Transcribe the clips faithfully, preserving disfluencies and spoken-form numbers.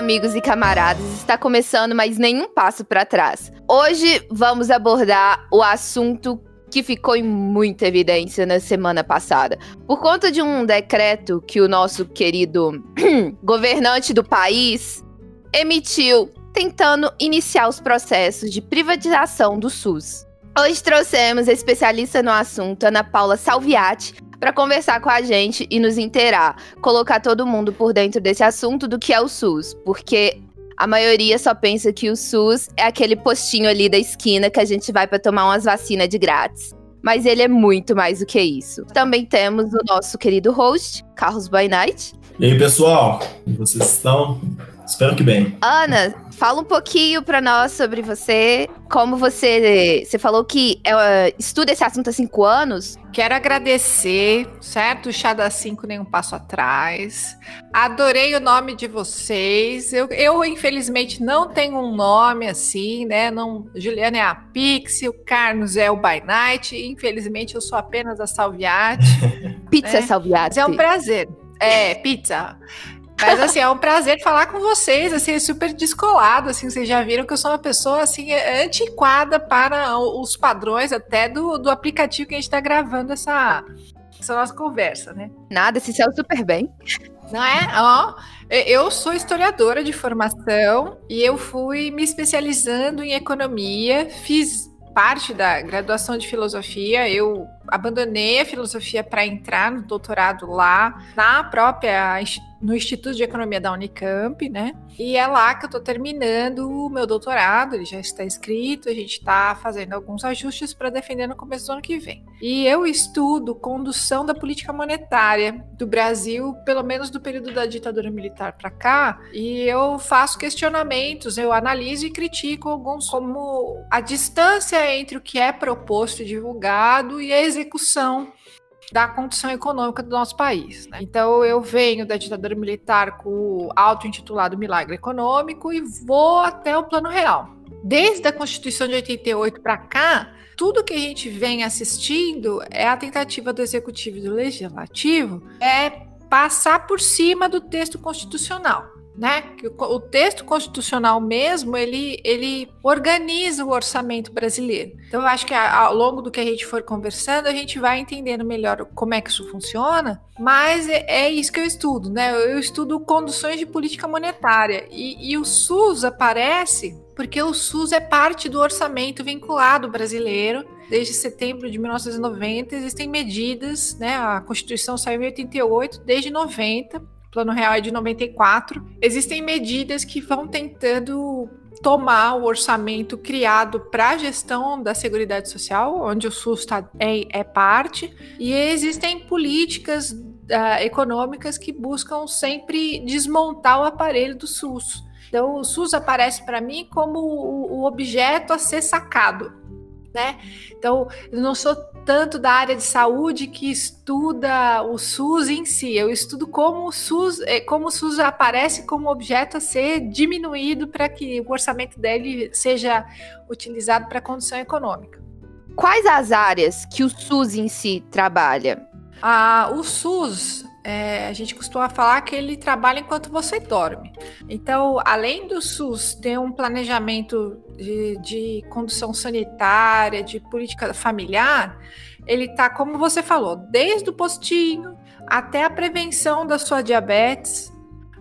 amigos e camaradas, está começando mais nenhum passo para trás. Hoje vamos abordar o assunto que ficou em muita evidência na semana passada. Por conta de um decreto que o nosso querido governante do país emitiu, tentando iniciar os processos de privatização do SUS. Hoje trouxemos a especialista no assunto, Ana Paula Salviati, para conversar com a gente e nos inteirar, colocar todo mundo por dentro desse assunto do que é o SUS, porque a maioria só pensa que o SUS é aquele postinho ali da esquina que a gente vai para tomar umas vacinas de grátis. Mas ele é muito mais do que isso. Também temos o nosso querido host, Carlos By Night. E aí, pessoal? Como vocês estão? Espero que bem. Ana, fala um pouquinho para nós sobre você. Como você... Você falou que é, estuda esse assunto há cinco anos. Quero agradecer, certo? O Chá das Cinco, nenhum passo atrás. Adorei o nome de vocês. Eu, eu infelizmente, não tenho um nome assim, né? Não, Juliana é a Pixie, o Carlos é o By Night. Infelizmente, eu sou apenas a Salviati. Pizza, né? Salviati. Mas é um prazer. É, pizza. Mas, assim, é um prazer falar com vocês, assim, super descolado, assim, vocês já viram que eu sou uma pessoa, assim, antiquada para os padrões até do, do aplicativo que a gente está gravando essa, essa nossa conversa, né? Nada, se saiu super bem. Não é? Ó, eu sou historiadora de formação e eu fui me especializando em economia, fiz parte da graduação de filosofia, eu abandonei a filosofia para entrar no doutorado lá, na própria, no Instituto de Economia da Unicamp, né? E é lá que eu estou terminando o meu doutorado, ele já está escrito, a gente está fazendo alguns ajustes para defender no começo do ano que vem. E eu estudo condução da política monetária do Brasil, pelo menos do período da ditadura militar para cá, e eu faço questionamentos, eu analiso e critico alguns, como a distância entre o que é proposto e divulgado e a execução da condição econômica do nosso país, né? Então eu venho da ditadura militar com o auto-intitulado Milagre Econômico e vou até o Plano Real. Desde a Constituição de oitenta e oito para cá, tudo que a gente vem assistindo é a tentativa do Executivo e do Legislativo é passar por cima do texto constitucional, né? O texto constitucional mesmo, ele, ele organiza o orçamento brasileiro. Então, eu acho que ao longo do que a gente for conversando, a gente vai entendendo melhor como é que isso funciona, mas é isso que eu estudo, né? Eu estudo conduções de política monetária e, e o SUS aparece porque o SUS é parte do orçamento vinculado brasileiro. Desde setembro de mil novecentos e noventa existem medidas, né? A Constituição saiu em oitenta e oito, desde noventa. O Plano Real é de noventa e quatro. Existem medidas que vão tentando tomar o orçamento criado para a gestão da Seguridade Social, onde o SUS tá, é, é parte, e existem políticas uh, econômicas que buscam sempre desmontar o aparelho do SUS. Então, o SUS aparece para mim como o, o objeto a ser sacado, né? Então, eu não sou tanto da área de saúde que estuda o SUS em si, eu estudo como o SUS, como o SUS aparece como objeto a ser diminuído para que o orçamento dele seja utilizado para a condição econômica. Quais as áreas que o SUS em si trabalha? Ah, o SUS... É, a gente costuma falar que ele trabalha enquanto você dorme. Então, além do SUS ter um planejamento de, de condução sanitária, de política familiar, ele está, como você falou, desde o postinho até a prevenção da sua diabetes,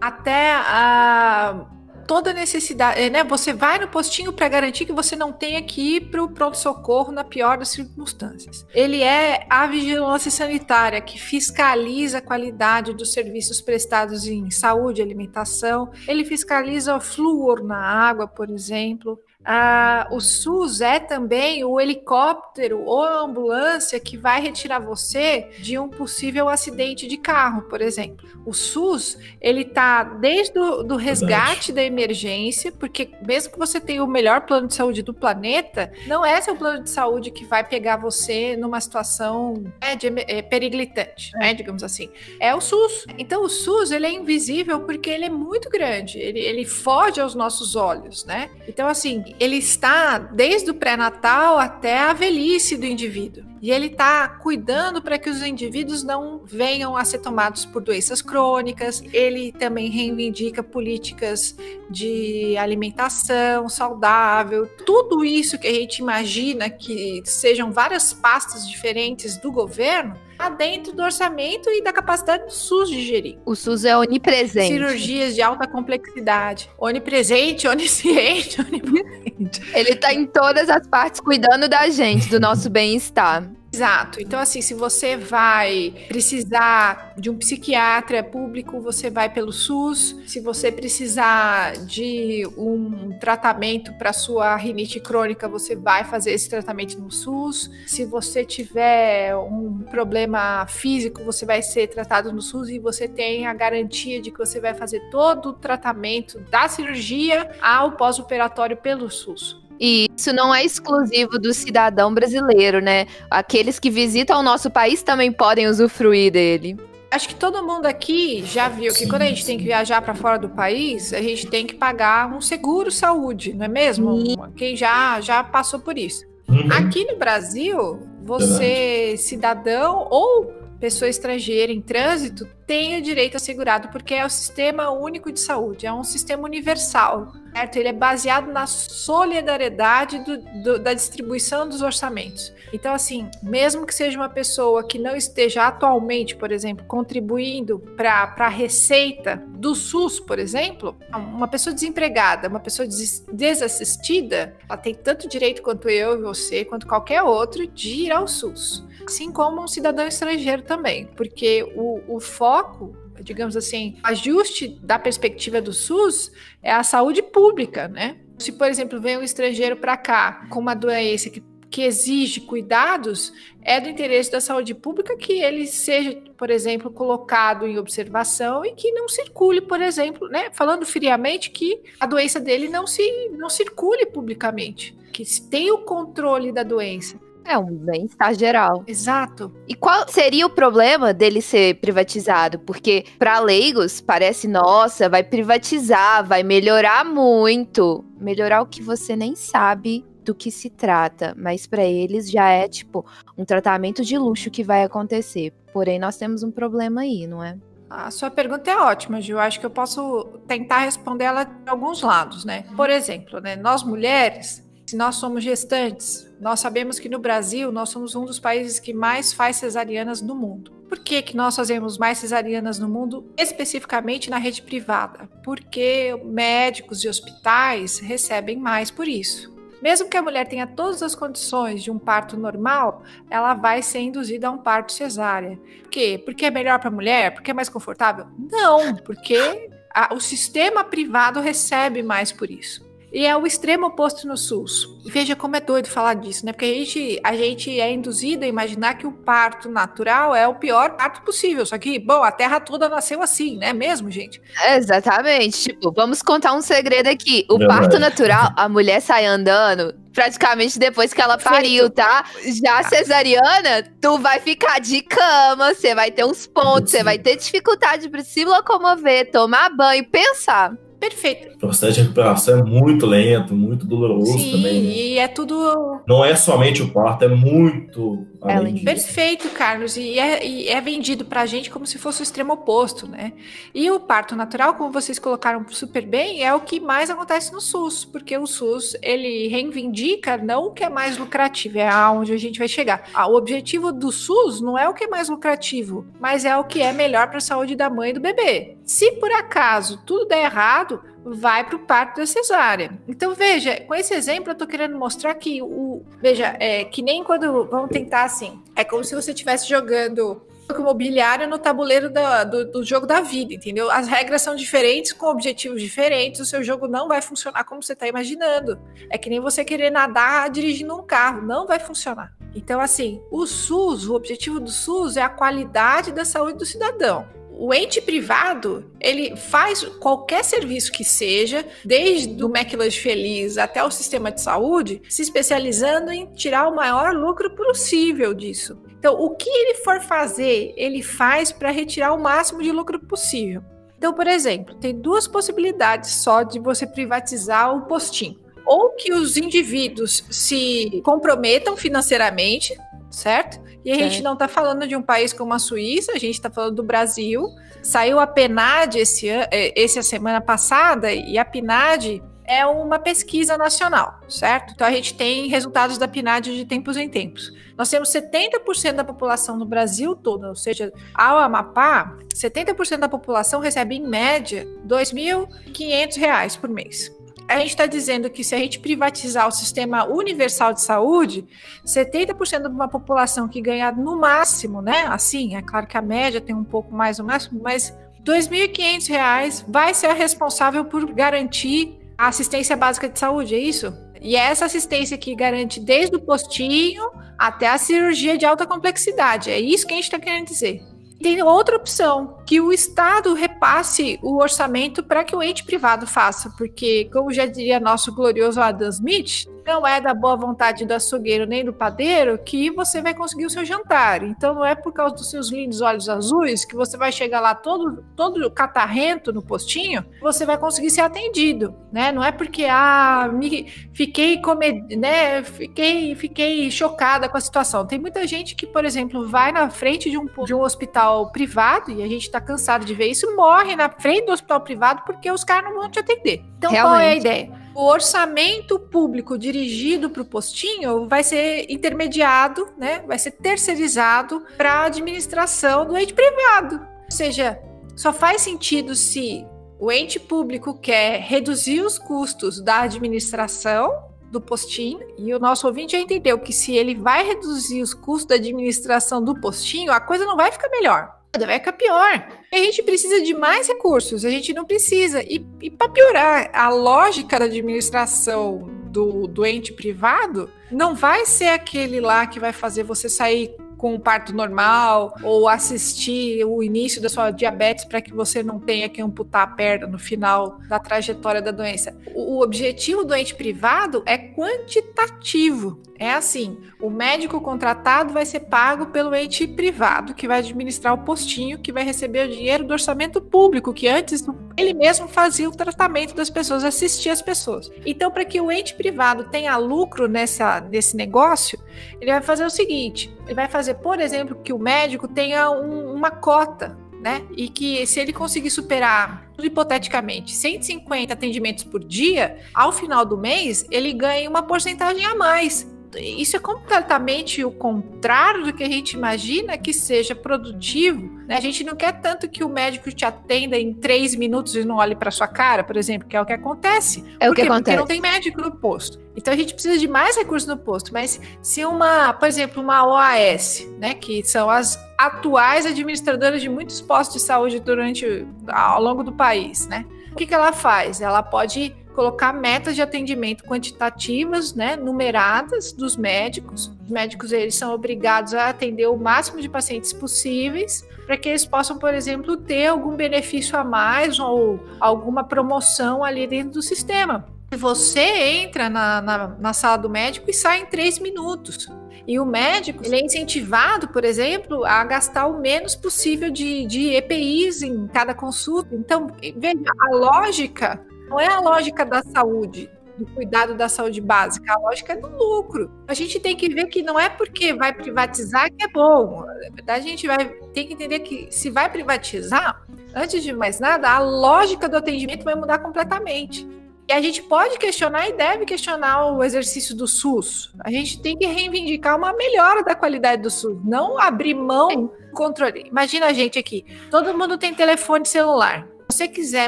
até a, toda necessidade, né? Você vai no postinho para garantir que você não tenha que ir para o pronto-socorro na pior das circunstâncias. Ele é a vigilância sanitária que fiscaliza a qualidade dos serviços prestados em saúde, alimentação. Ele fiscaliza o flúor na água, por exemplo. Ah, o SUS é também o helicóptero ou a ambulância que vai retirar você de um possível acidente de carro, por exemplo. O SUS, ele tá desde o do resgate da emergência, porque mesmo que você tenha o melhor plano de saúde do planeta, não é seu plano de saúde que vai pegar você numa situação, né, de, é, periclitante, né, digamos assim. É o SUS. Então, o SUS, ele é invisível porque ele é muito grande, ele, ele foge aos nossos olhos, né? Então, assim, ele está desde o pré-natal até a velhice do indivíduo. E ele está cuidando para que os indivíduos não venham a ser tomados por doenças crônicas. Ele também reivindica políticas de alimentação saudável. Tudo isso que a gente imagina que sejam várias pastas diferentes do governo, está dentro do orçamento e da capacidade do SUS de gerir. O SUS é onipresente. Cirurgias de alta complexidade. Onipresente, onisciente, onipresente. Ele está em todas as partes cuidando da gente, do nosso bem-estar. Exato. Então, assim, se você vai precisar de um psiquiatra público, você vai pelo SUS. Se você precisar de um tratamento para sua rinite crônica, você vai fazer esse tratamento no SUS. Se você tiver um problema físico, você vai ser tratado no SUS e você tem a garantia de que você vai fazer todo o tratamento da cirurgia ao pós-operatório pelo SUS. E isso não é exclusivo do cidadão brasileiro, né? Aqueles que visitam o nosso país também podem usufruir dele. Acho que todo mundo aqui já viu que sim, quando a gente sim. tem que viajar para fora do país, a gente tem que pagar um seguro-saúde, não é mesmo? Sim. Quem já, já passou por isso. Uhum. Aqui no Brasil, você, cidadão ou pessoa estrangeira em trânsito, tem o direito assegurado, porque é o sistema único de saúde, é um sistema universal, certo? Ele é baseado na solidariedade do, do, da distribuição dos orçamentos. Então, assim, mesmo que seja uma pessoa que não esteja atualmente, por exemplo, contribuindo para a receita do SUS, por exemplo, uma pessoa desempregada, uma pessoa des, desassistida, ela tem tanto direito quanto eu e você, quanto qualquer outro, de ir ao SUS. Assim como um cidadão estrangeiro também, porque o, o foco, digamos assim, ajuste da perspectiva do SUS é a saúde pública, né? Se, por exemplo, vem um estrangeiro para cá com uma doença que, que exige cuidados, é do interesse da saúde pública que ele seja, por exemplo, colocado em observação e que não circule, por exemplo, né? Falando friamente, que a doença dele não, se, não circule publicamente, que tenha o controle da doença. É um bem-estar geral. Exato. E qual seria o problema dele ser privatizado? Porque para leigos parece, nossa, vai privatizar, vai melhorar muito. Melhorar o que você nem sabe do que se trata, mas para eles já é tipo um tratamento de luxo que vai acontecer. Porém, nós temos um problema aí, não é? A sua pergunta é ótima, Gil. Acho que eu posso tentar responder ela de alguns lados, né? Por exemplo, né, nós mulheres, se nós somos gestantes, nós sabemos que no Brasil nós somos um dos países que mais faz cesarianas no mundo. Por que que nós fazemos mais cesarianas no mundo, especificamente na rede privada? Porque médicos e hospitais recebem mais por isso. Mesmo que a mulher tenha todas as condições de um parto normal, ela vai ser induzida a um parto cesárea. Por quê? Porque é melhor para a mulher? Porque é mais confortável? Não, porque a, o sistema privado recebe mais por isso. E é o extremo oposto no SUS. E veja como é doido falar disso, né? Porque a gente, a gente é induzido a imaginar que o parto natural é o pior parto possível. Só que, bom, a Terra toda nasceu assim, né mesmo, gente? É, exatamente. Tipo, vamos contar um segredo aqui. O Não parto é. natural, a mulher sai andando praticamente depois que ela pariu, tá? Já a cesariana, tu vai ficar de cama, você vai ter uns pontos, você vai ter dificuldade para se locomover, tomar banho, pensar. Perfeito. O processo de recuperação é muito lento, muito doloroso. Sim, também. Né? E é tudo... Não é somente o parto, é muito... Ela... Perfeito, Carlos. E é, e é vendido pra gente como se fosse o extremo oposto, né? E o parto natural, como vocês colocaram super bem, é o que mais acontece no SUS, porque o SUS, ele reivindica não o que é mais lucrativo, é aonde a gente vai chegar. O objetivo do SUS não é o que é mais lucrativo, mas é o que é melhor para a saúde da mãe e do bebê. Se por acaso tudo der errado, vai para o parto da cesárea. Então, veja, com esse exemplo eu tô querendo mostrar que o... Veja, é que nem quando... Vamos tentar assim. É como se você estivesse jogando o bilhar no tabuleiro da, do, do jogo da vida, entendeu? As regras são diferentes, com objetivos diferentes, o seu jogo não vai funcionar como você tá imaginando. É que nem você querer nadar dirigindo um carro, não vai funcionar. Então, assim, o SUS, o objetivo do SUS é a qualidade da saúde do cidadão. O ente privado, ele faz qualquer serviço que seja, desde o McLanche Feliz até o sistema de saúde, se especializando em tirar o maior lucro possível disso. Então, o que ele for fazer, ele faz para retirar o máximo de lucro possível. Então, por exemplo, tem duas possibilidades só de você privatizar o postinho. ou que os indivíduos se comprometam financeiramente, certo? E a certo. gente não está falando de um país como a Suíça, a gente está falando do Brasil. Saiu a PNAD esse ano, essa semana passada, e a PNAD é uma pesquisa nacional, certo? Então a gente tem resultados da PNAD de tempos em tempos. Nós temos setenta por cento da população no Brasil todo, ou seja, ao Amapá, setenta por cento da população recebe em média dois mil e quinhentos reais por mês. A gente está dizendo que se a gente privatizar o sistema universal de saúde, setenta por cento de uma população que ganha no máximo, né? Assim, é claro que a média tem um pouco mais no máximo, mas dois mil e quinhentos reais vai ser a responsável por garantir a assistência básica de saúde, é isso? E é essa assistência que garante desde o postinho até a cirurgia de alta complexidade. É isso que a gente está querendo dizer. Tem outra opção, que o Estado repasse o orçamento para que o ente privado faça, porque, como já diria nosso glorioso Adam Smith, não é da boa vontade do açougueiro nem do padeiro que você vai conseguir o seu jantar. Então não é por causa dos seus lindos olhos azuis que você vai chegar lá todo, todo catarrento no postinho, você vai conseguir ser atendido, né? Não é porque ah, me, fiquei, comed... né? fiquei, fiquei chocada com a situação. Tem muita gente que, por exemplo, vai na frente de um, de um hospital privado, e a gente tá cansado de ver isso, morre na frente do hospital privado porque os caras não vão te atender. Então, realmente, qual é a ideia? O orçamento público dirigido para o postinho vai ser intermediado, né? Vai ser terceirizado para a administração do ente privado. Ou seja, só faz sentido se o ente público quer reduzir os custos da administração do postinho, e o nosso ouvinte já entendeu que se ele vai reduzir os custos da administração do postinho, a coisa não vai ficar melhor, vai ficar pior. A gente precisa de mais recursos, a gente não precisa. E, e para piorar, a lógica da administração do, do ente privado não vai ser aquele lá que vai fazer você sair com o parto normal, ou assistir o início da sua diabetes para que você não tenha que amputar a perna no final da trajetória da doença. O objetivo do ente privado é quantitativo. É assim, o médico contratado vai ser pago pelo ente privado, que vai administrar o postinho, que vai receber o dinheiro do orçamento público, que antes ele mesmo fazia o tratamento das pessoas, assistia as pessoas. Então, para que o ente privado tenha lucro nessa, nesse negócio, ele vai fazer o seguinte, ele vai fazer, por exemplo, que o médico tenha um, uma cota, né? E que se ele conseguir superar, hipoteticamente, cento e cinquenta atendimentos por dia, ao final do mês, ele ganha uma porcentagem a mais. Isso é completamente o contrário do que a gente imagina que seja produtivo, né? A gente não quer tanto que o médico te atenda em três minutos e não olhe para sua cara, por exemplo, que é o que acontece. É o que acontece. Porque não tem médico no posto. Então a gente precisa de mais recursos no posto, mas se uma, por exemplo, uma O A S, né, que são as atuais administradoras de muitos postos de saúde durante, ao longo do país, né? O que que ela faz? Ela pode colocar metas de atendimento quantitativas, né, numeradas dos médicos. Os médicos, eles são obrigados a atender o máximo de pacientes possíveis para que eles possam, por exemplo, ter algum benefício a mais ou alguma promoção ali dentro do sistema. Você entra na, na, na sala do médico e sai em três minutos. E o médico, ele é incentivado, por exemplo, a gastar o menos possível de, de E P Is em cada consulta. Então, veja, a lógica não é a lógica da saúde, do cuidado da saúde básica, a lógica é do lucro. A gente tem que ver que não é porque vai privatizar que é bom. Na verdade, a gente vai, tem que entender que se vai privatizar, antes de mais nada, a lógica do atendimento vai mudar completamente. E a gente pode questionar e deve questionar o exercício do SUS. A gente tem que reivindicar uma melhora da qualidade do SUS, não abrir mão do controle. Imagina a gente aqui, todo mundo tem telefone celular. Se você quiser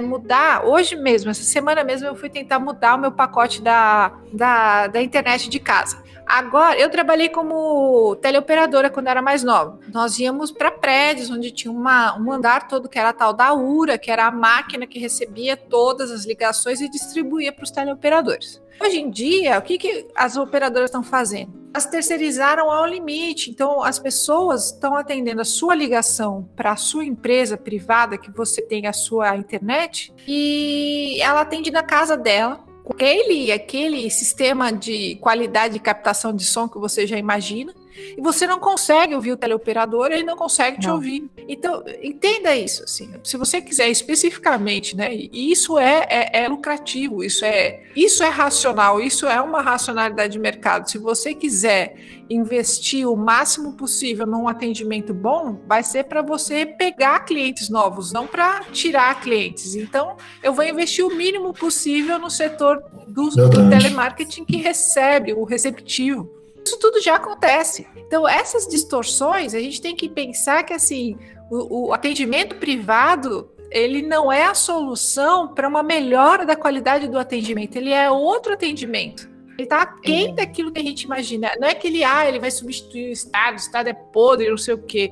mudar, hoje mesmo, essa semana mesmo, eu fui tentar mudar o meu pacote da, da, da internet de casa. Agora, eu trabalhei como teleoperadora quando era mais nova. Nós íamos para prédios onde tinha uma, um andar todo que era a tal da U R A, que era a máquina que recebia todas as ligações e distribuía para os teleoperadores. Hoje em dia, o que, que as operadoras estão fazendo? Elas terceirizaram ao limite, então as pessoas estão atendendo a sua ligação para a sua empresa privada, que você tem a sua internet, e ela atende na casa dela. Aquele, aquele sistema de qualidade de captação de som que você já imagina. E você não consegue ouvir o teleoperador, ele não consegue te não. ouvir. Então, entenda isso. Assim, se você quiser especificamente, né, e isso é, é, é lucrativo, isso é, isso é racional, isso é uma racionalidade de mercado. Se você quiser investir o máximo possível num atendimento bom, vai ser para você pegar clientes novos, não para tirar clientes. Então, eu vou investir o mínimo possível no setor do, do telemarketing que recebe, o receptivo. Isso tudo já acontece. Então, essas distorções, a gente tem que pensar que assim, o, o atendimento privado, ele não é a solução para uma melhora da qualidade do atendimento, ele é outro atendimento. Ele está aquém daquilo que a gente imagina. Não é que ele, ah, ele vai substituir o Estado, o Estado é podre, não sei o quê.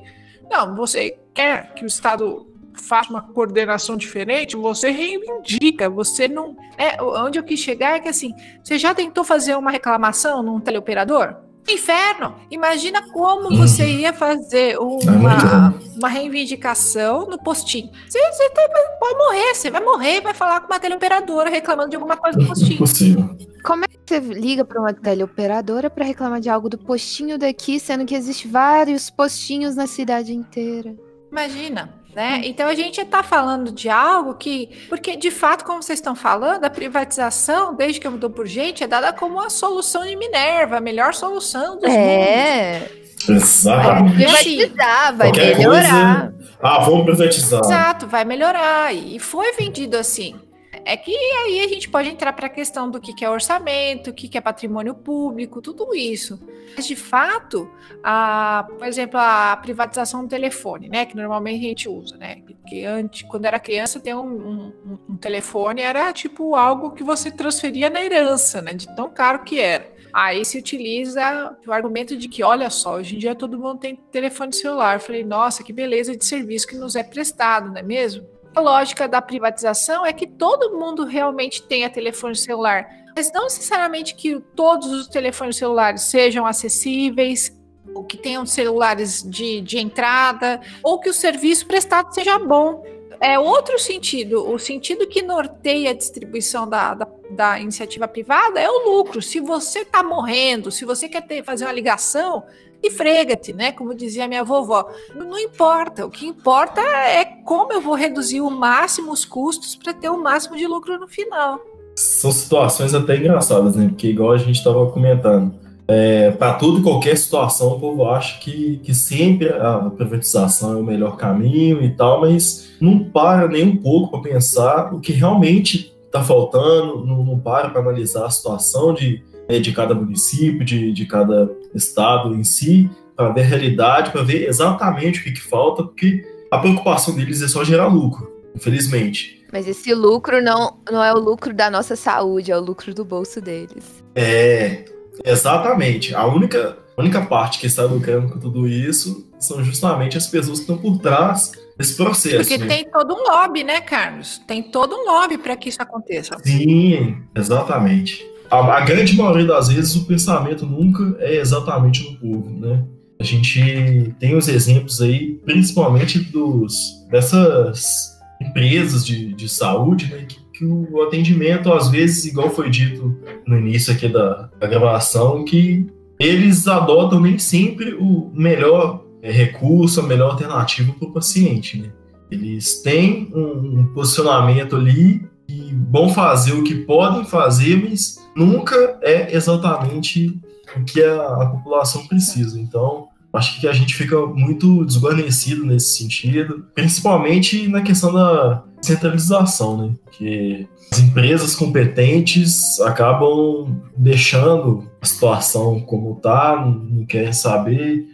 Não, você quer que o Estado faça uma coordenação diferente, você reivindica, você não... É, onde eu quis chegar é que, assim, você já tentou fazer uma reclamação num teleoperador? Inferno! Imagina como você ia fazer uma, uma reivindicação no postinho. Você, você tá, vai morrer, você vai morrer e vai falar com uma teleoperadora reclamando de alguma coisa do postinho. Impossível. Como é que você liga para uma teleoperadora para reclamar de algo do postinho daqui, sendo que existem vários postinhos na cidade inteira? Imagina, né? Então a gente está falando de algo que, porque de fato, como vocês estão falando, a privatização, desde que eu mudou por gente, é dada como a solução de Minerva, a melhor solução dos é. mundos. Exato. Vai privatizar, vai Qualquer melhorar. Coisa... Ah, vamos privatizar. Exato, vai melhorar. E foi vendido assim. É que aí a gente pode entrar para a questão do que, que é orçamento, o que, que é patrimônio público, tudo isso. Mas, de fato, a, por exemplo, a privatização do telefone, né, que normalmente a gente usa, né? Porque antes, quando era criança, ter um, um, um telefone era tipo algo que você transferia na herança, né? De tão caro que era. Aí se utiliza o argumento de que, olha só, hoje em dia todo mundo tem telefone celular. Eu falei, nossa, que beleza de serviço que nos é prestado, não é mesmo? A lógica da privatização é que todo mundo realmente tenha telefone celular, mas não necessariamente que todos os telefones celulares sejam acessíveis, ou que tenham celulares de, de entrada, ou que o serviço prestado seja bom. É outro sentido, o sentido que norteia a distribuição da, da, da iniciativa privada é o lucro. Se você está morrendo, se você quer ter, fazer uma ligação... E frega-te, né? Como dizia minha vovó. Não importa, o que importa é como eu vou reduzir o máximo os custos para ter o máximo de lucro no final. São situações até engraçadas, né? Porque igual a gente estava comentando, é, para tudo e qualquer situação, o povo acha que, que sempre a privatização é o melhor caminho e tal, mas não para nem um pouco para pensar o que realmente está faltando, não, não para para analisar a situação de... de cada município, de, de cada estado em si, para ver a realidade, para ver exatamente o que, que falta, porque a preocupação deles é só gerar lucro, infelizmente. Mas esse lucro não, não é o lucro da nossa saúde, é o lucro do bolso deles. É, exatamente. A única, a única parte que está lucrando com tudo isso são justamente as pessoas que estão por trás desse processo. Porque né? tem todo um lobby, né, Carlos? Tem todo um lobby para que isso aconteça. Sim, exatamente. A grande maioria das vezes o pensamento nunca é exatamente no povo, né? A gente tem os exemplos aí, principalmente dos, dessas empresas de, de saúde, né? Que, que o atendimento, às vezes, igual foi dito no início aqui da, da gravação, que eles adotam nem sempre o melhor recurso, a melhor alternativa para o paciente, né? Eles têm um, um posicionamento ali e vão fazer o que podem fazer, mas nunca é exatamente o que a, a população precisa. Então, acho que a gente fica muito desguarnecido nesse sentido, principalmente na questão da centralização, né? Que as empresas competentes acabam deixando a situação como está, não, não querem saber.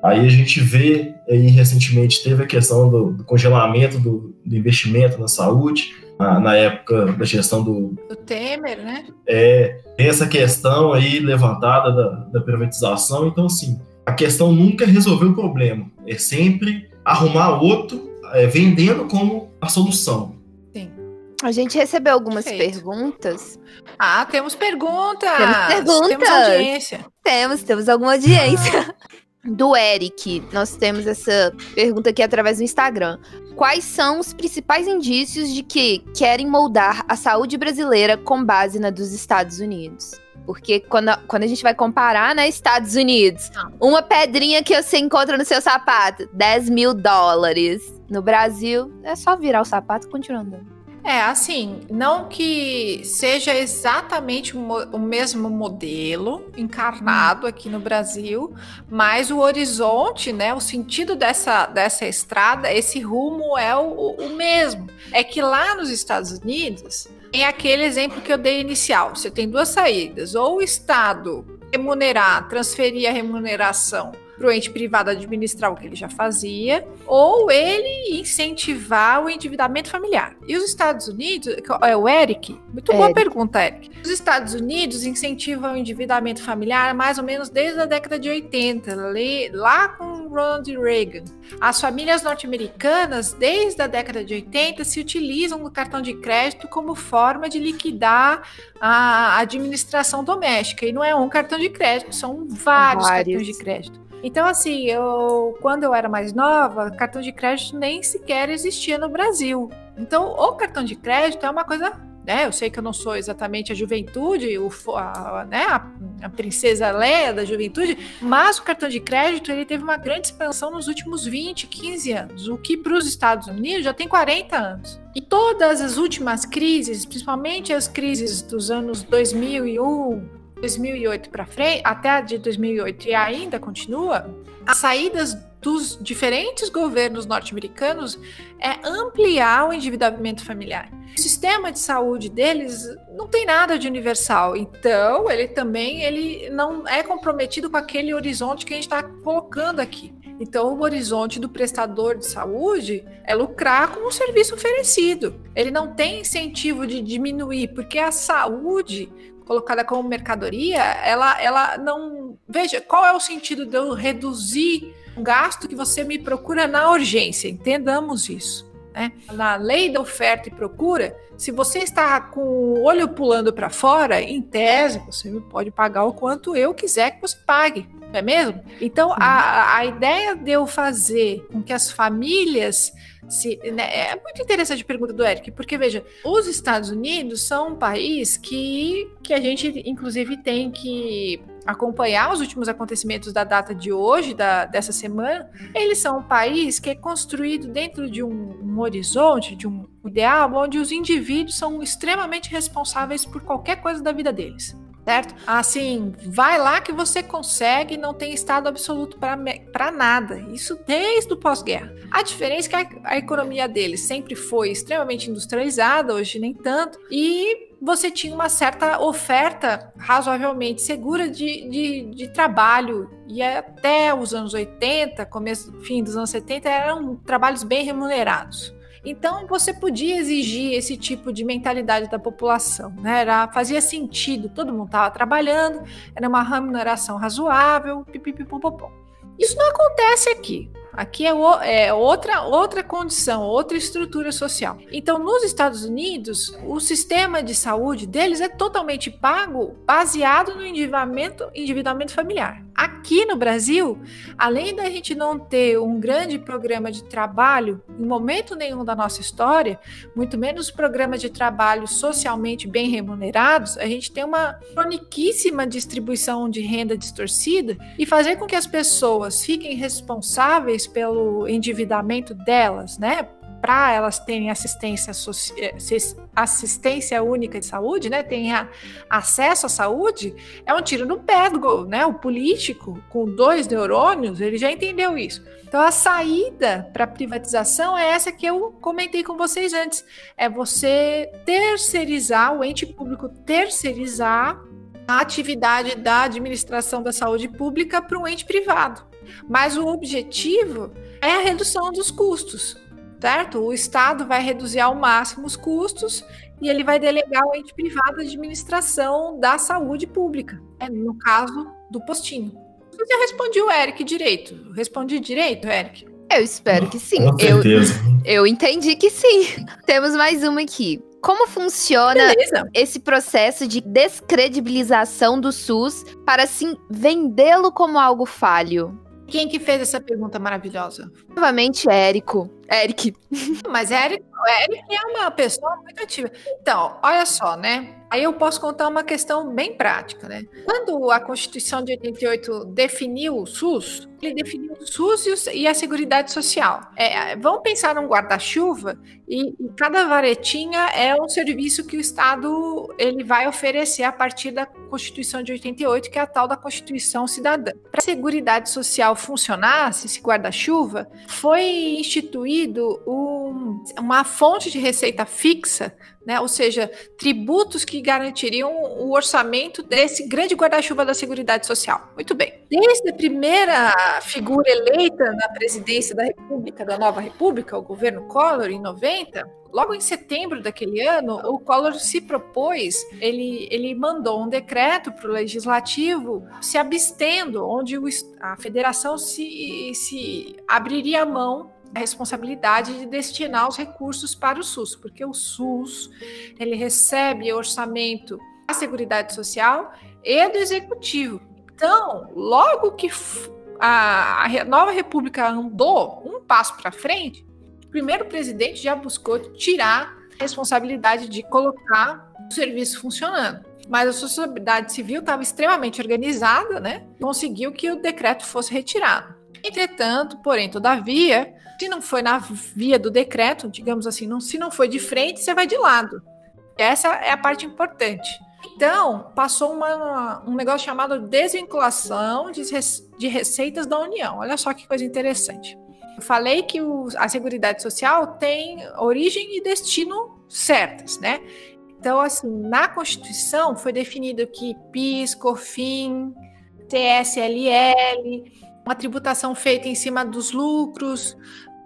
Aí a gente vê, aí recentemente teve a questão do, do congelamento do, do investimento na saúde, na, na época da gestão do... Do Temer, né? É, tem essa questão aí levantada da, da privatização. Então, assim, a questão nunca resolveu o problema. É sempre arrumar outro, é, vendendo como a solução. Sim. A gente recebeu algumas Perfeito. perguntas. Ah, temos perguntas! Temos perguntas! Temos audiência. Temos, temos alguma audiência. Ah. Do Eric, nós temos essa pergunta aqui através do Instagram. Quais são os principais indícios de que querem moldar a saúde brasileira com base na dos Estados Unidos? Porque quando a, quando a gente vai comparar, né, Estados Unidos, uma pedrinha que você encontra no seu sapato, dez mil dólares. No Brasil, é só virar o sapato e continuar andando. É, assim, não que seja exatamente o mesmo modelo encarnado aqui no Brasil, mas o horizonte, né, o sentido dessa, dessa estrada, esse rumo é o, o mesmo. É que lá nos Estados Unidos, tem aquele exemplo que eu dei inicial, você tem duas saídas, ou o Estado remunerar, transferir a remuneração para o ente privado administrar o que ele já fazia, ou ele incentivar o endividamento familiar. E os Estados Unidos... É o Eric? Muito boa Eric. Pergunta, Eric. Os Estados Unidos incentivam o endividamento familiar mais ou menos desde a década de oitenta, lá com Ronald Reagan. As famílias norte-americanas, desde a década de oitenta, se utilizam do cartão de crédito como forma de liquidar a administração doméstica. E não é um cartão de crédito, são vários, vários. cartões de crédito. Então, assim, eu, quando eu era mais nova, cartão de crédito nem sequer existia no Brasil. Então, o cartão de crédito é uma coisa... Né? Eu sei que eu não sou exatamente a juventude, o, a, né? a, a princesa Leia da juventude, mas o cartão de crédito ele teve uma grande expansão nos últimos vinte, quinze anos, o que para os Estados Unidos já tem quarenta anos. E todas as últimas crises, principalmente as crises dos anos dois mil e um, dois mil e oito para frente, até a de dois mil e oito e ainda continua, as saídas dos diferentes governos norte-americanos é ampliar o endividamento familiar. O sistema de saúde deles não tem nada de universal, então ele também ele não é comprometido com aquele horizonte que a gente está colocando aqui. Então, o horizonte do prestador de saúde é lucrar com o serviço oferecido. Ele não tem incentivo de diminuir, porque a saúde colocada como mercadoria, ela, ela não... Veja, qual é o sentido de eu reduzir o gasto que você me procura na urgência? Entendamos isso, né? Na lei da oferta e procura, se você está com o olho pulando para fora, em tese, você pode pagar o quanto eu quiser que você pague, não é mesmo? Então, a, a ideia de eu fazer com que as famílias... Se, né, é muito interessante a pergunta do Eric, porque veja, os Estados Unidos são um país que, que a gente inclusive tem que acompanhar os últimos acontecimentos da data de hoje, da, dessa semana. Eles são um país que é construído dentro de um, um horizonte, de um ideal, onde os indivíduos são extremamente responsáveis por qualquer coisa da vida deles. Certo? Assim, vai lá que você consegue, não tem Estado absoluto para nada. Isso desde o pós-guerra. A diferença é que a, a economia deles sempre foi extremamente industrializada, hoje nem tanto, e você tinha uma certa oferta razoavelmente segura de, de, de trabalho. E até os anos oitenta, começo, fim dos anos setenta, eram trabalhos bem remunerados. Então, você podia exigir esse tipo de mentalidade da população, né? Era, fazia sentido, todo mundo estava trabalhando, era uma remuneração razoável, pipipipopopom. Isso não acontece aqui. Aqui é, o, é outra, outra condição, outra estrutura social. Então, nos Estados Unidos, o sistema de saúde deles é totalmente pago, baseado no endividamento, endividamento familiar. Aqui no Brasil, além da gente não ter um grande programa de trabalho, em momento nenhum da nossa história, muito menos programa de trabalho socialmente bem remunerados, a gente tem uma croniquíssima distribuição de renda distorcida e fazer com que as pessoas fiquem responsáveis pelo endividamento delas, né? Para elas terem assistência, assistência única de saúde, né? Tenha acesso à saúde, é um tiro no pé do, né? O político com dois neurônios, ele já entendeu isso. Então a saída para privatização é essa que eu comentei com vocês antes, é você terceirizar, o ente público terceirizar a atividade da administração da saúde pública para um ente privado. Mas o objetivo é a redução dos custos, certo? O Estado vai reduzir ao máximo os custos e ele vai delegar ao ente privado a administração da saúde pública, né? No caso do postinho. Você respondeu, Eric, direito. Respondi direito, Eric? Eu espero que sim. Com certeza. Eu, eu entendi que sim. Temos mais uma aqui. Como funciona Beleza. Esse processo de descredibilização do SUS para, assim, vendê-lo como algo falho? Quem que fez essa pergunta maravilhosa? Novamente, Érico. Eric. Mas Eric, Eric é uma pessoa muito ativa. Então, olha só, né? Aí eu posso contar uma questão bem prática, né? Quando a Constituição de oitenta e oito definiu o SUS, ele definiu o SUS e a Seguridade Social. É, vamos pensar num guarda-chuva e, e cada varetinha é um serviço que o Estado ele vai oferecer a partir da Constituição de oitenta e oito, que é a tal da Constituição Cidadã. Para a Seguridade Social funcionar, esse guarda-chuva, foi instituído um, uma fonte de receita fixa, né? Ou seja, tributos que garantiriam o orçamento desse grande guarda-chuva da Seguridade Social. Muito bem. Desde a primeira figura eleita na presidência da República, da nova República, o governo Collor, em noventa, logo em setembro daquele ano, o Collor se propôs, ele, ele mandou um decreto para o Legislativo se abstendo, onde o, a federação se, se abriria a mão a responsabilidade de destinar os recursos para o SUS, porque o SUS ele recebe orçamento da Seguridade Social e do Executivo. Então, logo que a, a nova República andou um passo para frente, o primeiro presidente já buscou tirar a responsabilidade de colocar o serviço funcionando. Mas a sociedade civil estava extremamente organizada, né? Conseguiu que o decreto fosse retirado. Entretanto, porém, todavia, se não foi na via do decreto, digamos assim, não, se não foi de frente, você vai de lado. Essa é a parte importante. Então, passou uma, um negócio chamado desvinculação de, de receitas da União. Olha só que coisa interessante. Eu falei que o, a Seguridade Social tem origem e destino certas, né? Então, assim, na Constituição foi definido que PIS, COFINS, T S L L, uma tributação feita em cima dos lucros,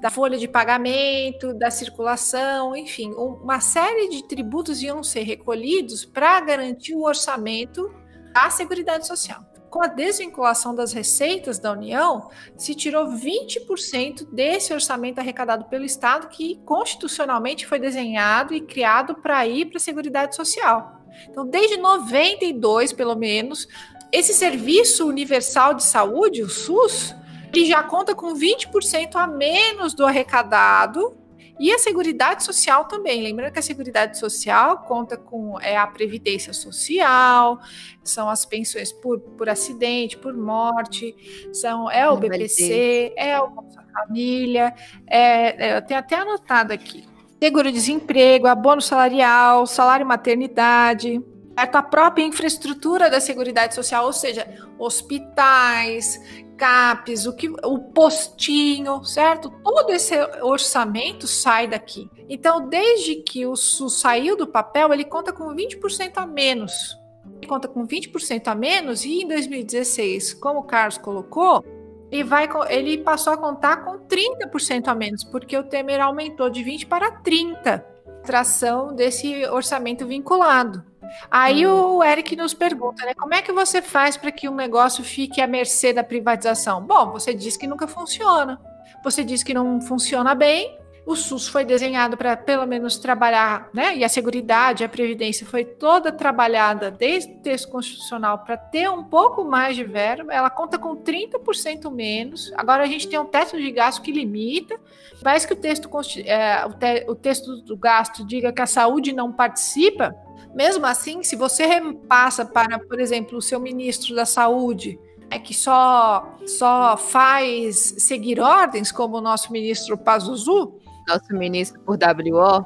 da folha de pagamento, da circulação, enfim, uma série de tributos iam ser recolhidos para garantir o orçamento da Seguridade Social. Com a desvinculação das receitas da União, se tirou vinte por cento desse orçamento arrecadado pelo Estado que constitucionalmente foi desenhado e criado para ir para a Seguridade Social. Então, desde noventa e dois, pelo menos, esse Serviço Universal de Saúde, o SUS, ele já conta com vinte por cento a menos do arrecadado e a Seguridade Social também. Lembrando que a Seguridade Social conta com é, a Previdência Social, são as pensões por, por acidente, por morte, são, é o B P C, é o Bolsa Família, é, é, eu tenho até anotado aqui, seguro-desemprego, abono salarial, salário-maternidade, a própria infraestrutura da Seguridade Social, ou seja, hospitais, CAPs, o, que, o postinho, certo? Todo esse orçamento sai daqui. Então, desde que o SUS saiu do papel, ele conta com vinte por cento a menos. Ele conta com vinte por cento a menos e em dois mil e dezesseis, como o Carlos colocou, ele, vai, ele passou a contar com trinta por cento a menos, porque o Temer aumentou de vinte por cento para trinta por cento, tração desse orçamento vinculado. Aí o Eric nos pergunta, né? Como é que você faz para que um negócio fique à mercê da privatização? Bom, você diz que nunca funciona. Você diz que não funciona bem. O SUS foi desenhado para pelo menos trabalhar, né? E a Seguridade, a Previdência foi toda trabalhada desde o texto constitucional para ter um pouco mais de verba. Ela conta com trinta por cento menos. Agora a gente tem um teto de gasto que limita. Parece que o texto, é, o te, o texto do gasto diga que a saúde não participa. Mesmo assim, se você repassa para, por exemplo, o seu ministro da Saúde, é que só, só faz seguir ordens, como o nosso ministro Pazuzu. Nosso ministro por W O.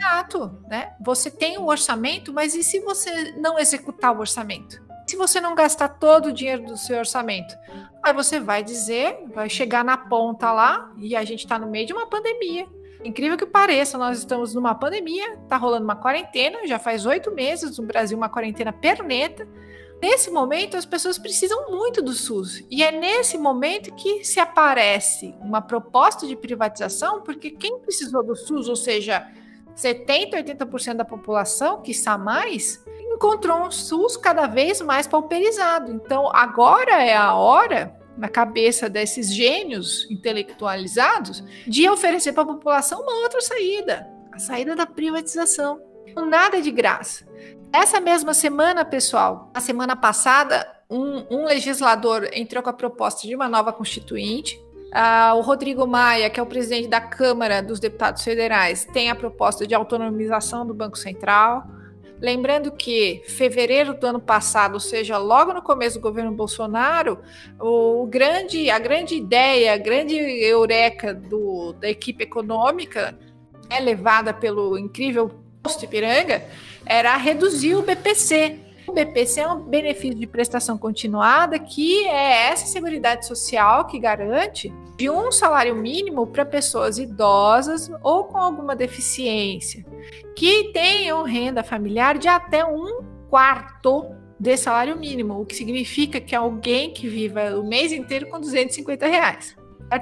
Exato, né? Você tem o orçamento, mas e se você não executar o orçamento? Se você não gastar todo o dinheiro do seu orçamento? Aí você vai dizer, vai chegar na ponta lá, e a gente está no meio de uma pandemia. Incrível que pareça, nós estamos numa pandemia, tá rolando uma quarentena, já faz oito meses no Brasil, uma quarentena perneta. Nesse momento, as pessoas precisam muito do SUS. E é nesse momento que se aparece uma proposta de privatização, porque quem precisou do SUS, ou seja, setenta por cento, oitenta por cento da população, quiçá mais, encontrou um SUS cada vez mais pauperizado. Então, agora é a hora, na cabeça desses gênios intelectualizados, de oferecer para a população uma outra saída, a saída da privatização. Nada de graça. Essa mesma semana, pessoal, a semana passada, um, um legislador entrou com a proposta de uma nova constituinte, Uh, o Rodrigo Maia, que é o presidente da Câmara dos Deputados Federais, tem a proposta de autonomização do Banco Central. Lembrando que fevereiro do ano passado, ou seja, logo no começo do governo Bolsonaro, o grande, a grande ideia, a grande eureka do, da equipe econômica, é levada pelo incrível posto Ipiranga, era reduzir o B P C. O B P C é um benefício de prestação continuada, que é essa Seguridade Social que garante de um salário mínimo para pessoas idosas ou com alguma deficiência, que tenham renda familiar de até um quarto de salário mínimo, o que significa que alguém que viva o mês inteiro com duzentos e cinquenta reais.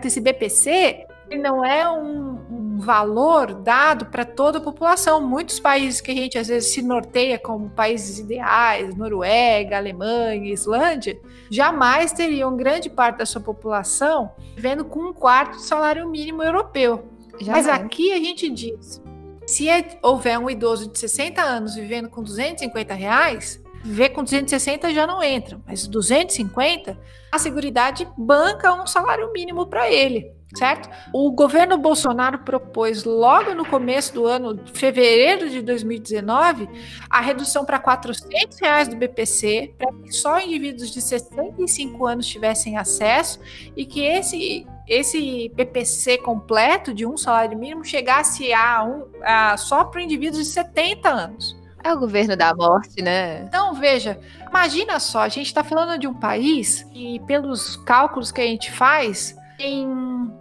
Esse B P C não é um valor dado para toda a população. Muitos países que a gente às vezes se norteia como países ideais, Noruega, Alemanha, Islândia, jamais teriam grande parte da sua população vivendo com um quarto do salário mínimo europeu. Já Mas vai. Aqui a gente diz, se houver um idoso de sessenta anos vivendo com duzentos e cinquenta reais... Viver com duzentos e sessenta já não entra, mas duzentos e cinquenta, a Seguridade banca um salário mínimo para ele, certo? O governo Bolsonaro propôs logo no começo do ano, fevereiro de dois mil e dezenove, a redução para quatrocentos reais do B P C, para que só indivíduos de sessenta e cinco anos tivessem acesso e que esse, esse B P C completo de um salário mínimo chegasse a, um, a só para indivíduos de setenta anos. É o governo da morte, né? Então, veja, imagina só, a gente está falando de um país que, pelos cálculos que a gente faz, tem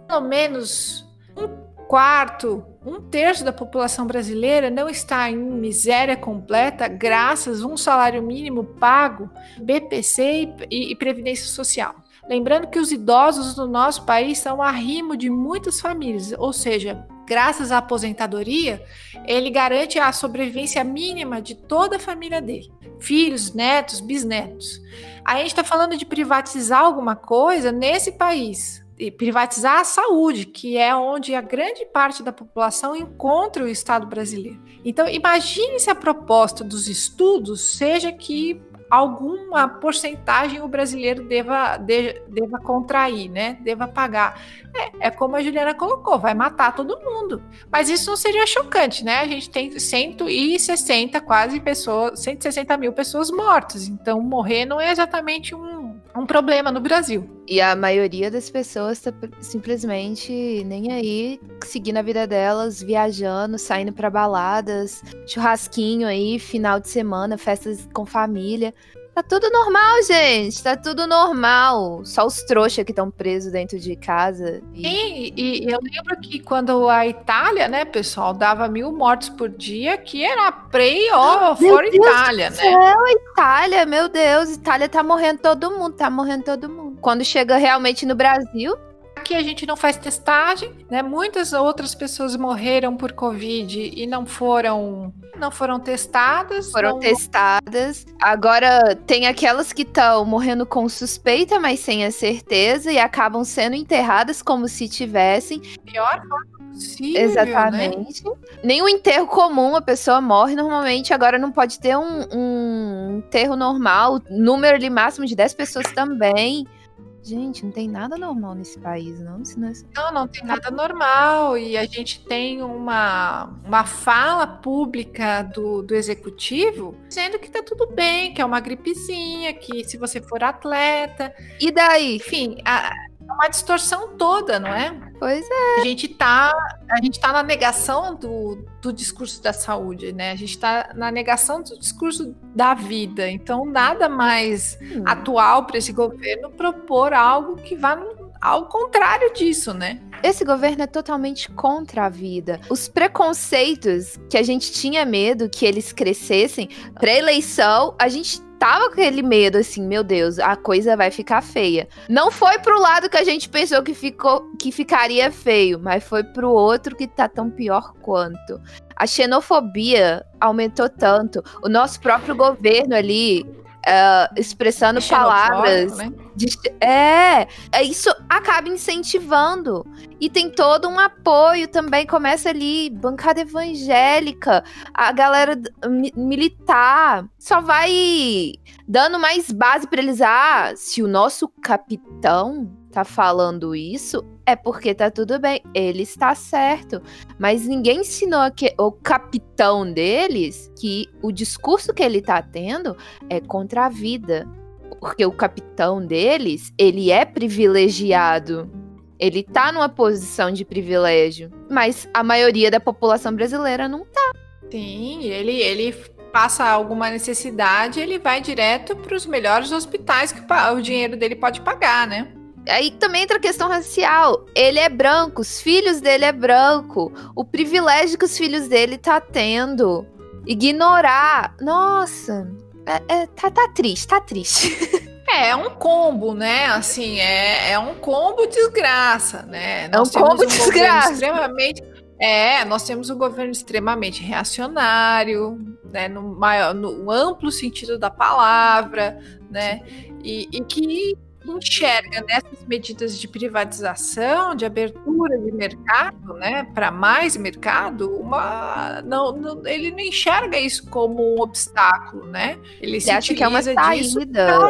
pelo menos um quarto, um terço da população brasileira não está em miséria completa graças a um salário mínimo pago, B P C e, e Previdência Social. Lembrando que os idosos do nosso país são arrimo de muitas famílias, ou seja, graças à aposentadoria, ele garante a sobrevivência mínima de toda a família dele. Filhos, netos, bisnetos. A gente está falando de privatizar alguma coisa nesse país. E privatizar a saúde, que é onde a grande parte da população encontra o Estado brasileiro. Então, imagine se a proposta dos estudos seja que alguma porcentagem o brasileiro deva, de, deva contrair, né? Deva pagar. É, é como a Juliana colocou, vai matar todo mundo. Mas isso não seria chocante, né? A gente tem cento e sessenta quase pessoas, cento e sessenta mil pessoas mortas. Então, morrer não é exatamente um, um problema no Brasil. E a maioria das pessoas tá simplesmente nem aí, seguindo a vida delas, viajando, saindo para baladas, churrasquinho aí, final de semana, festas com família. Tá tudo normal, gente, tá tudo normal. Só os trouxas que estão presos dentro de casa. E... Sim, e eu lembro que quando a Itália, né, pessoal, dava mil mortes por dia, que era prey ó, fora Itália, né? Não, Itália, meu Deus, Itália tá morrendo todo mundo, tá morrendo todo mundo. Quando chega realmente no Brasil... Aqui a gente não faz testagem, né? Muitas outras pessoas morreram por Covid e não foram, não foram testadas. Foram não... testadas. Agora, tem aquelas que estão morrendo com suspeita, mas sem a certeza, e acabam sendo enterradas como se tivessem. Pior forma possível, exatamente. Né? Nem o enterro comum, a pessoa morre normalmente, agora não pode ter um, um enterro normal, número ali máximo de dez pessoas também. Gente, não tem nada normal nesse país, não? Se não, é... não, não tem nada normal. E a gente tem uma, uma fala pública do, do executivo dizendo que tá tudo bem, que é uma gripezinha, que se você for atleta... E daí? Enfim, é uma distorção toda, não é? Pois é. A gente tá, a gente tá na negação do, do discurso da saúde, né? A gente tá na negação do discurso da vida. Então, nada mais hum. atual para esse governo propor algo que vá ao contrário disso, né? Esse governo é totalmente contra a vida. Os preconceitos que a gente tinha medo que eles crescessem, pré-eleição, a gente tava com aquele medo, assim, meu Deus, a coisa vai ficar feia. Não foi pro lado que a gente pensou que, ficou, que ficaria feio, mas foi pro outro que tá tão pior quanto. A xenofobia aumentou tanto. O nosso próprio governo ali, uh, expressando de palavras... Né? De, é, isso acaba incentivando. E tem todo um apoio também, começa ali, bancada evangélica, a galera militar, só vai... dando mais base para eles. Ah, se o nosso capitão tá falando isso, é porque tá tudo bem, ele está certo. Mas ninguém ensinou que o capitão deles que o discurso que ele tá tendo é contra a vida. Porque o capitão deles, ele é privilegiado. Ele tá numa posição de privilégio. Mas a maioria da população brasileira não tá. Sim, ele... ele... passa alguma necessidade, ele vai direto para os melhores hospitais que o dinheiro dele pode pagar, né? Aí também entra a questão racial. Ele é branco, os filhos dele é branco. O privilégio que os filhos dele tá tendo. Ignorar. Nossa, é, é, tá, tá triste, tá triste. É, é um combo, né? Assim, é, é um combo desgraça, né? Nós é um combo um desgraça. Extremamente... É, nós temos um governo extremamente reacionário, né, no, maior, no amplo sentido da palavra, né, e, e que enxerga nessas medidas de privatização, de abertura de mercado, né, para mais mercado, uma, não, não, ele não enxerga isso como um obstáculo, né? Ele, ele se acha que é uma saída.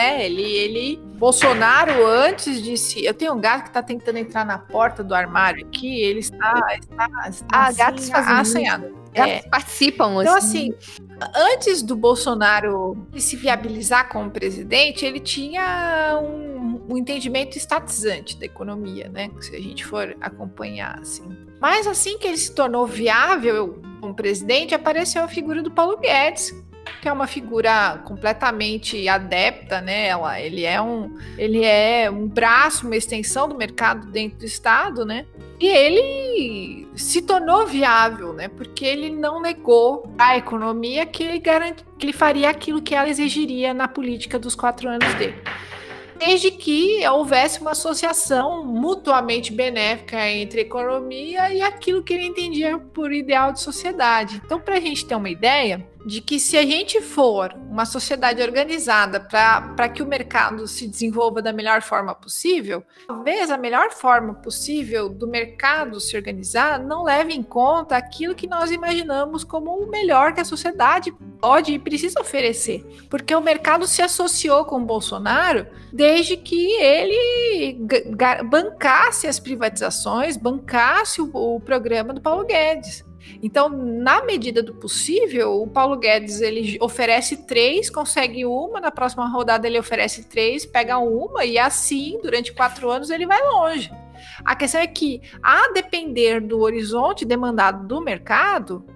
É, ele, ele Bolsonaro antes de se... Eu tenho um gato que está tentando entrar na porta do armário aqui, ele está... está, está ah, assim, gatos fazem é. Participam. Então, assim, antes do Bolsonaro se viabilizar como presidente, ele tinha um, um entendimento estatizante da economia, né? Se a gente for acompanhar, assim. Mas assim que ele se tornou viável como presidente, apareceu a figura do Paulo Guedes, que é uma figura completamente adepta, né? Ela, ele, é um, ele é um braço, uma extensão do mercado dentro do Estado, né? E ele se tornou viável, né? Porque ele não negou à economia que ele, garante, que ele faria aquilo que ela exigiria na política dos quatro anos dele. Desde que houvesse uma associação mutuamente benéfica entre economia e aquilo que ele entendia por ideal de sociedade. Então, para a gente ter uma ideia de que se a gente for uma sociedade organizada para que o mercado se desenvolva da melhor forma possível, talvez a melhor forma possível do mercado se organizar não leve em conta aquilo que nós imaginamos como o melhor que a sociedade pode e precisa oferecer. Porque o mercado se associou com o Bolsonaro desde que ele bancasse as privatizações, bancasse o, o programa do Paulo Guedes. Então, na medida do possível, o Paulo Guedes ele oferece três, consegue uma, na próxima rodada ele oferece três, pega uma e assim, durante quatro anos, ele vai longe. A questão é que, a depender do horizonte demandado do mercado,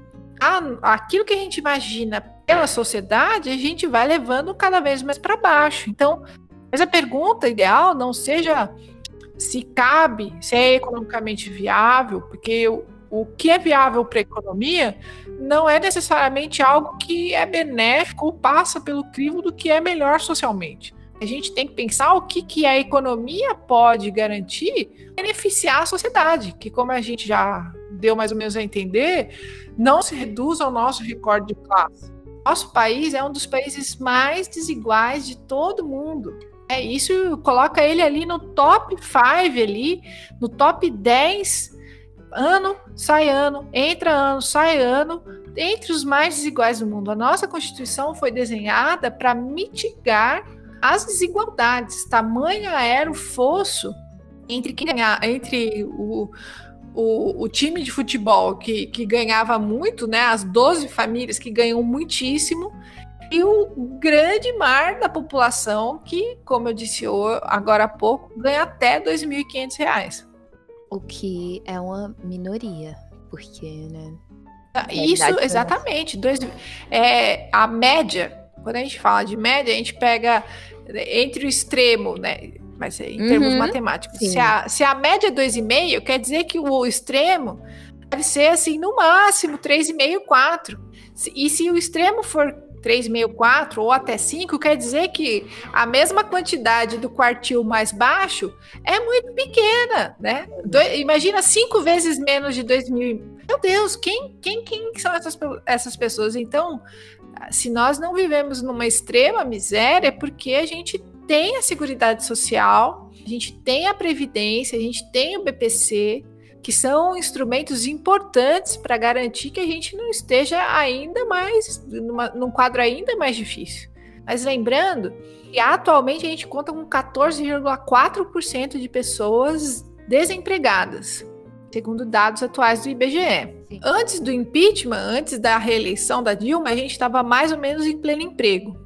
a, aquilo que a gente imagina pela sociedade, a gente vai levando cada vez mais para baixo. Então, mas a pergunta ideal não seja se cabe, se é economicamente viável, porque eu o que é viável para a economia não é necessariamente algo que é benéfico ou passa pelo crivo do que é melhor socialmente. A gente tem que pensar o que, que a economia pode garantir beneficiar a sociedade, que como a gente já deu mais ou menos a entender, não se reduz ao nosso recorde de classe. Nosso país é um dos países mais desiguais de todo o mundo. É, isso coloca ele ali no top cinco, ali, no top dez, ano, sai ano, entra ano, sai ano, entre os mais desiguais do mundo. A nossa Constituição foi desenhada para mitigar as desigualdades. Tamanho era o fosso entre quem ganhar, entre o, o, o time de futebol que, que ganhava muito, né, as doze famílias que ganham muitíssimo, e o grande mar da população que, como eu disse agora há pouco, ganha até dois mil e quinhentos reais. O que é uma minoria, porque, né? Isso, exatamente. Dois, é, a média, quando a gente fala de média, a gente pega entre o extremo, né? Mas em uhum, termos matemáticos. Se a, se a média é dois vírgula cinco, quer dizer que o extremo deve ser, assim, no máximo três vírgula cinco, quatro. E se o extremo for três vírgula cinco, quatro ou até cinco, quer dizer que a mesma quantidade do quartil mais baixo é muito pequena, né? Do, imagina cinco vezes menos de dois mil. Meu Deus, quem, quem, quem são essas, essas pessoas? Então, se nós não vivemos numa extrema miséria, é porque a gente tem a Seguridade Social, a gente tem a Previdência, a gente tem o B P C, que são instrumentos importantes para garantir que a gente não esteja ainda mais, numa, num quadro ainda mais difícil. Mas lembrando que atualmente a gente conta com quatorze vírgula quatro por cento de pessoas desempregadas, segundo dados atuais do I B G E. Sim. Antes do impeachment, antes da reeleição da Dilma, a gente estava mais ou menos em pleno emprego,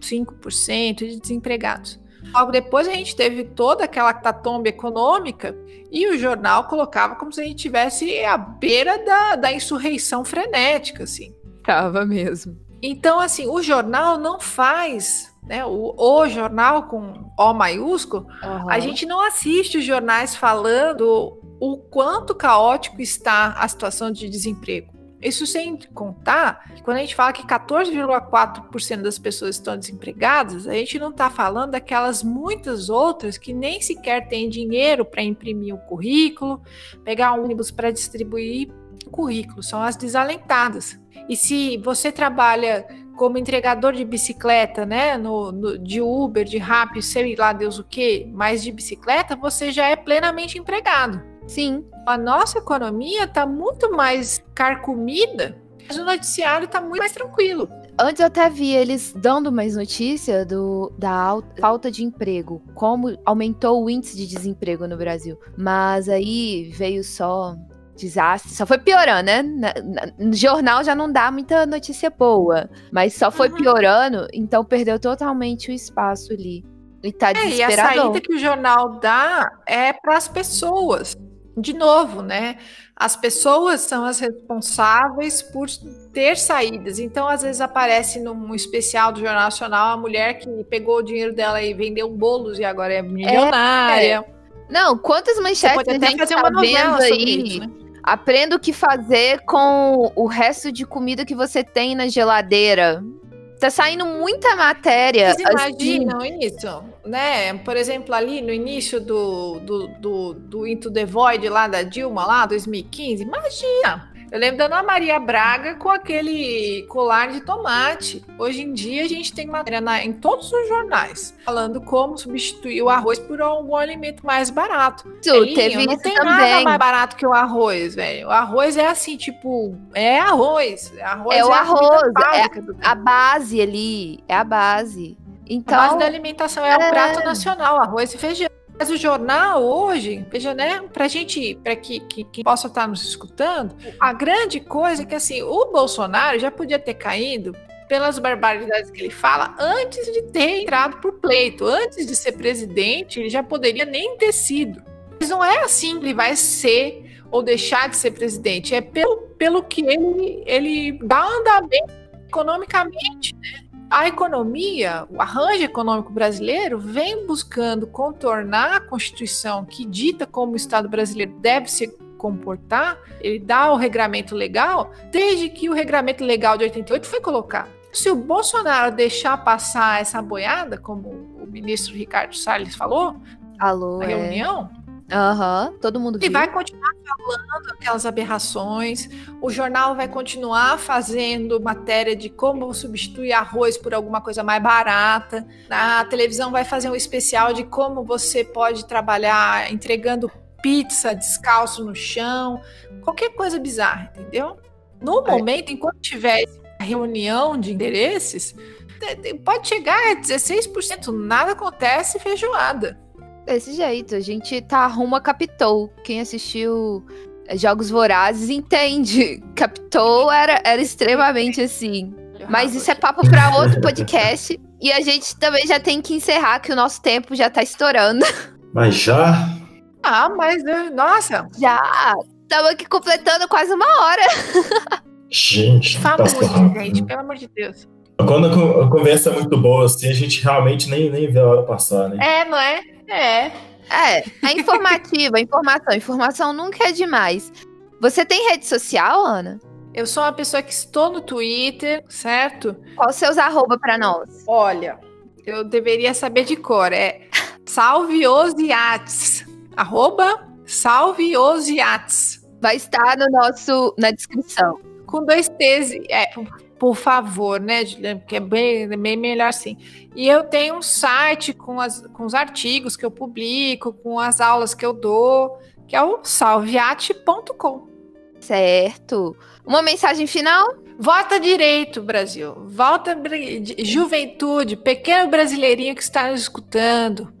cinco por cento de desempregados. Logo depois a gente teve toda aquela catombe econômica e o jornal colocava como se a gente estivesse à beira da, da insurreição frenética, assim. Tava mesmo. Então, assim, o jornal não faz, né, o, o jornal com O maiúsculo, uhum. A gente não assiste os jornais falando o quanto caótico está a situação de desemprego. Isso sem contar que quando a gente fala que quatorze vírgula quatro por cento das pessoas estão desempregadas, a gente não está falando daquelas muitas outras que nem sequer têm dinheiro para imprimir o currículo, pegar um ônibus para distribuir o currículo, são as desalentadas. E se você trabalha como entregador de bicicleta, né, no, no, de Uber, de Rappi, sei lá Deus o quê, mas de bicicleta, você já é plenamente empregado. Sim. A nossa economia está muito mais carcomida, mas o noticiário está muito mais tranquilo. Antes eu até vi eles dando mais notícia do, da alta, falta de emprego, como aumentou o índice de desemprego no Brasil. Mas aí veio só desastre, só foi piorando, né? Na, na, no jornal já não dá muita notícia boa, mas só foi uhum. piorando, então perdeu totalmente o espaço ali. E tá desesperador. É, e a saída que o jornal dá é para as pessoas. De novo, né? As pessoas são as responsáveis por ter saídas. Então, às vezes, aparece num especial do Jornal Nacional a mulher que pegou o dinheiro dela e vendeu bolos e agora é milionária. É. Não, quantas manchetes a gente tá vendo aí? Isso, né? Aprenda o que fazer com o resto de comida que você tem na geladeira. Tá saindo muita matéria. Vocês imaginam assim isso, né? Por exemplo, ali no início do, do, do, do Into the Void lá da Dilma, lá dois mil e quinze, imagina! Eu lembro da Ana Maria Braga com aquele colar de tomate. Hoje em dia a gente tem matéria na, em todos os jornais falando como substituir o arroz por algum alimento mais barato. Velhinho, teve não tem também. Nada mais barato que o arroz, velho. O arroz é assim, tipo, é arroz. arroz é, é o arroz, é a base ali, é a base. Então, a base da alimentação é, é o prato nacional, arroz e feijão. Mas o jornal hoje, veja, né, pra gente, pra que, que, que possa estar nos escutando, a grande coisa é que, assim, o Bolsonaro já podia ter caído pelas barbaridades que ele fala antes de ter entrado pro pleito, antes de ser presidente, ele já poderia nem ter sido. Mas não é assim que ele vai ser ou deixar de ser presidente, é pelo, pelo que ele, ele dá andamento economicamente, né? A economia, o arranjo econômico brasileiro vem buscando contornar a Constituição que dita como o Estado brasileiro deve se comportar, ele dá o regramento legal, desde que o regramento legal de oitenta e oito foi colocado. Se o Bolsonaro deixar passar essa boiada, como o ministro Ricardo Salles falou, Alô, na reunião... É. Aham, uhum, todo mundo viu. E vai continuar falando aquelas aberrações, o jornal vai continuar fazendo matéria de como substituir arroz por alguma coisa mais barata, a televisão vai fazer um especial de como você pode trabalhar entregando pizza descalço no chão, qualquer coisa bizarra, entendeu? No momento, enquanto tiver reunião de interesses, pode chegar a dezesseis por cento, nada acontece, feijoada. Desse jeito, a gente tá rumo a Capitou. Quem assistiu Jogos Vorazes entende. Capitou era, era extremamente assim. Mas isso é papo pra outro podcast. E a gente também já tem que encerrar, que o nosso tempo já tá estourando. Mas já? Ah, mas... Nossa! Já! Tava aqui completando quase uma hora. Gente, famoso, tá gente, pelo amor de Deus. Quando a conversa é muito boa, assim, a gente realmente nem, nem vê a hora passar, né? É, não é? É, é, é informativa, informação, informação nunca é demais. Você tem rede social, Ana? Eu sou uma pessoa que estou no Twitter, certo? Qual os seus arroba pra nós? Olha, eu deveria saber de cor, é salveoseats, arroba salveoseats. Vai estar no nosso, na descrição. Com dois T's, é... Por favor, né, porque é bem, bem melhor assim. E eu tenho um site com, as, com os artigos que eu publico, com as aulas que eu dou, que é o salveate ponto com. Certo. Uma mensagem final? Vota direito, Brasil. Vota juventude, pequeno brasileirinho que está nos escutando.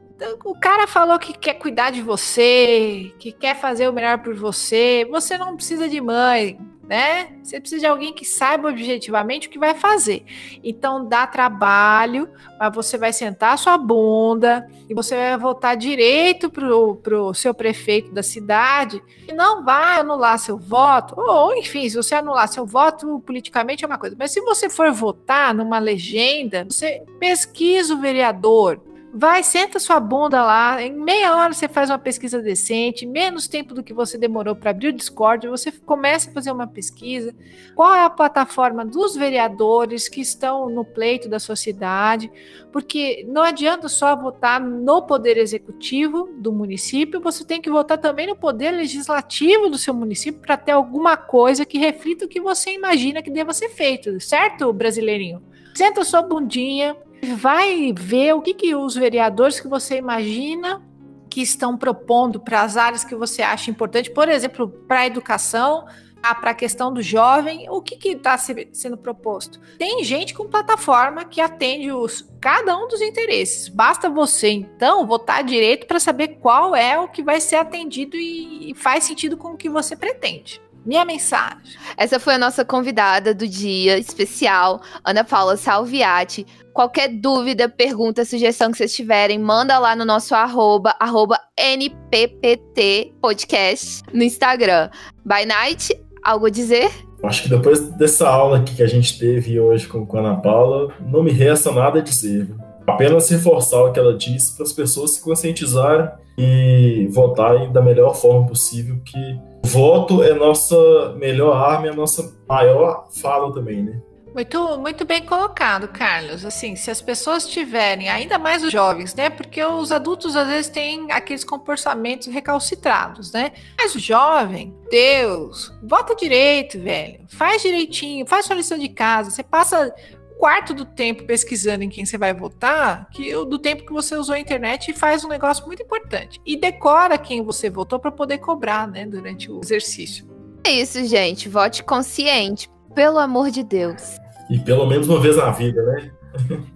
O cara falou que quer cuidar de você, que quer fazer o melhor por você. Você não precisa de mãe, né? Você precisa de alguém que saiba objetivamente o que vai fazer. Então dá trabalho, mas você vai sentar a sua bunda e você vai votar direito pro, pro seu prefeito da cidade e não vai anular seu voto. Ou, enfim, se você anular seu voto, politicamente é uma coisa. Mas se você for votar numa legenda, você pesquisa o vereador. Vai, senta sua bunda lá, em meia hora você faz uma pesquisa decente, menos tempo do que você demorou para abrir o Discord, você começa a fazer uma pesquisa, qual é a plataforma dos vereadores que estão no pleito da sua cidade, porque não adianta só votar no poder executivo do município, você tem que votar também no poder legislativo do seu município para ter alguma coisa que reflita o que você imagina que deva ser feito, certo, brasileirinho? Senta sua bundinha, vai ver o que, que os vereadores que você imagina que estão propondo para as áreas que você acha importante, por exemplo, para a educação, para a questão do jovem, o que está sendo proposto. Tem gente com plataforma que atende os, cada um dos interesses. Basta você, então, votar direito para saber qual é o que vai ser atendido e, e faz sentido com o que você pretende. Minha mensagem. Essa foi a nossa convidada do dia especial, Ana Paula Salviati. Qualquer dúvida, pergunta, sugestão que vocês tiverem, manda lá no nosso arroba, arroba N P P T Podcast no Instagram. By Night, algo a dizer? Acho que depois dessa aula aqui que a gente teve hoje com a Ana Paula, não me resta nada a dizer. Apenas reforçar o que ela disse para as pessoas se conscientizarem e votarem da melhor forma possível, que o voto é nossa melhor arma e a nossa maior fala também, né? Muito, muito bem colocado, Carlos. Assim, se as pessoas tiverem, ainda mais os jovens, né? Porque os adultos, às vezes, têm aqueles comportamentos recalcitrados, né? Mas o jovem, Deus, vota direito, velho. Faz direitinho, faz sua lição de casa. Você passa um quarto do tempo pesquisando em quem você vai votar, que, do tempo que você usou a internet, e faz um negócio muito importante. E decora quem você votou para poder cobrar, né? Durante o exercício. É isso, gente. Vote consciente. Pelo amor de Deus. E pelo menos uma vez na vida, né?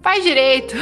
Faz direito.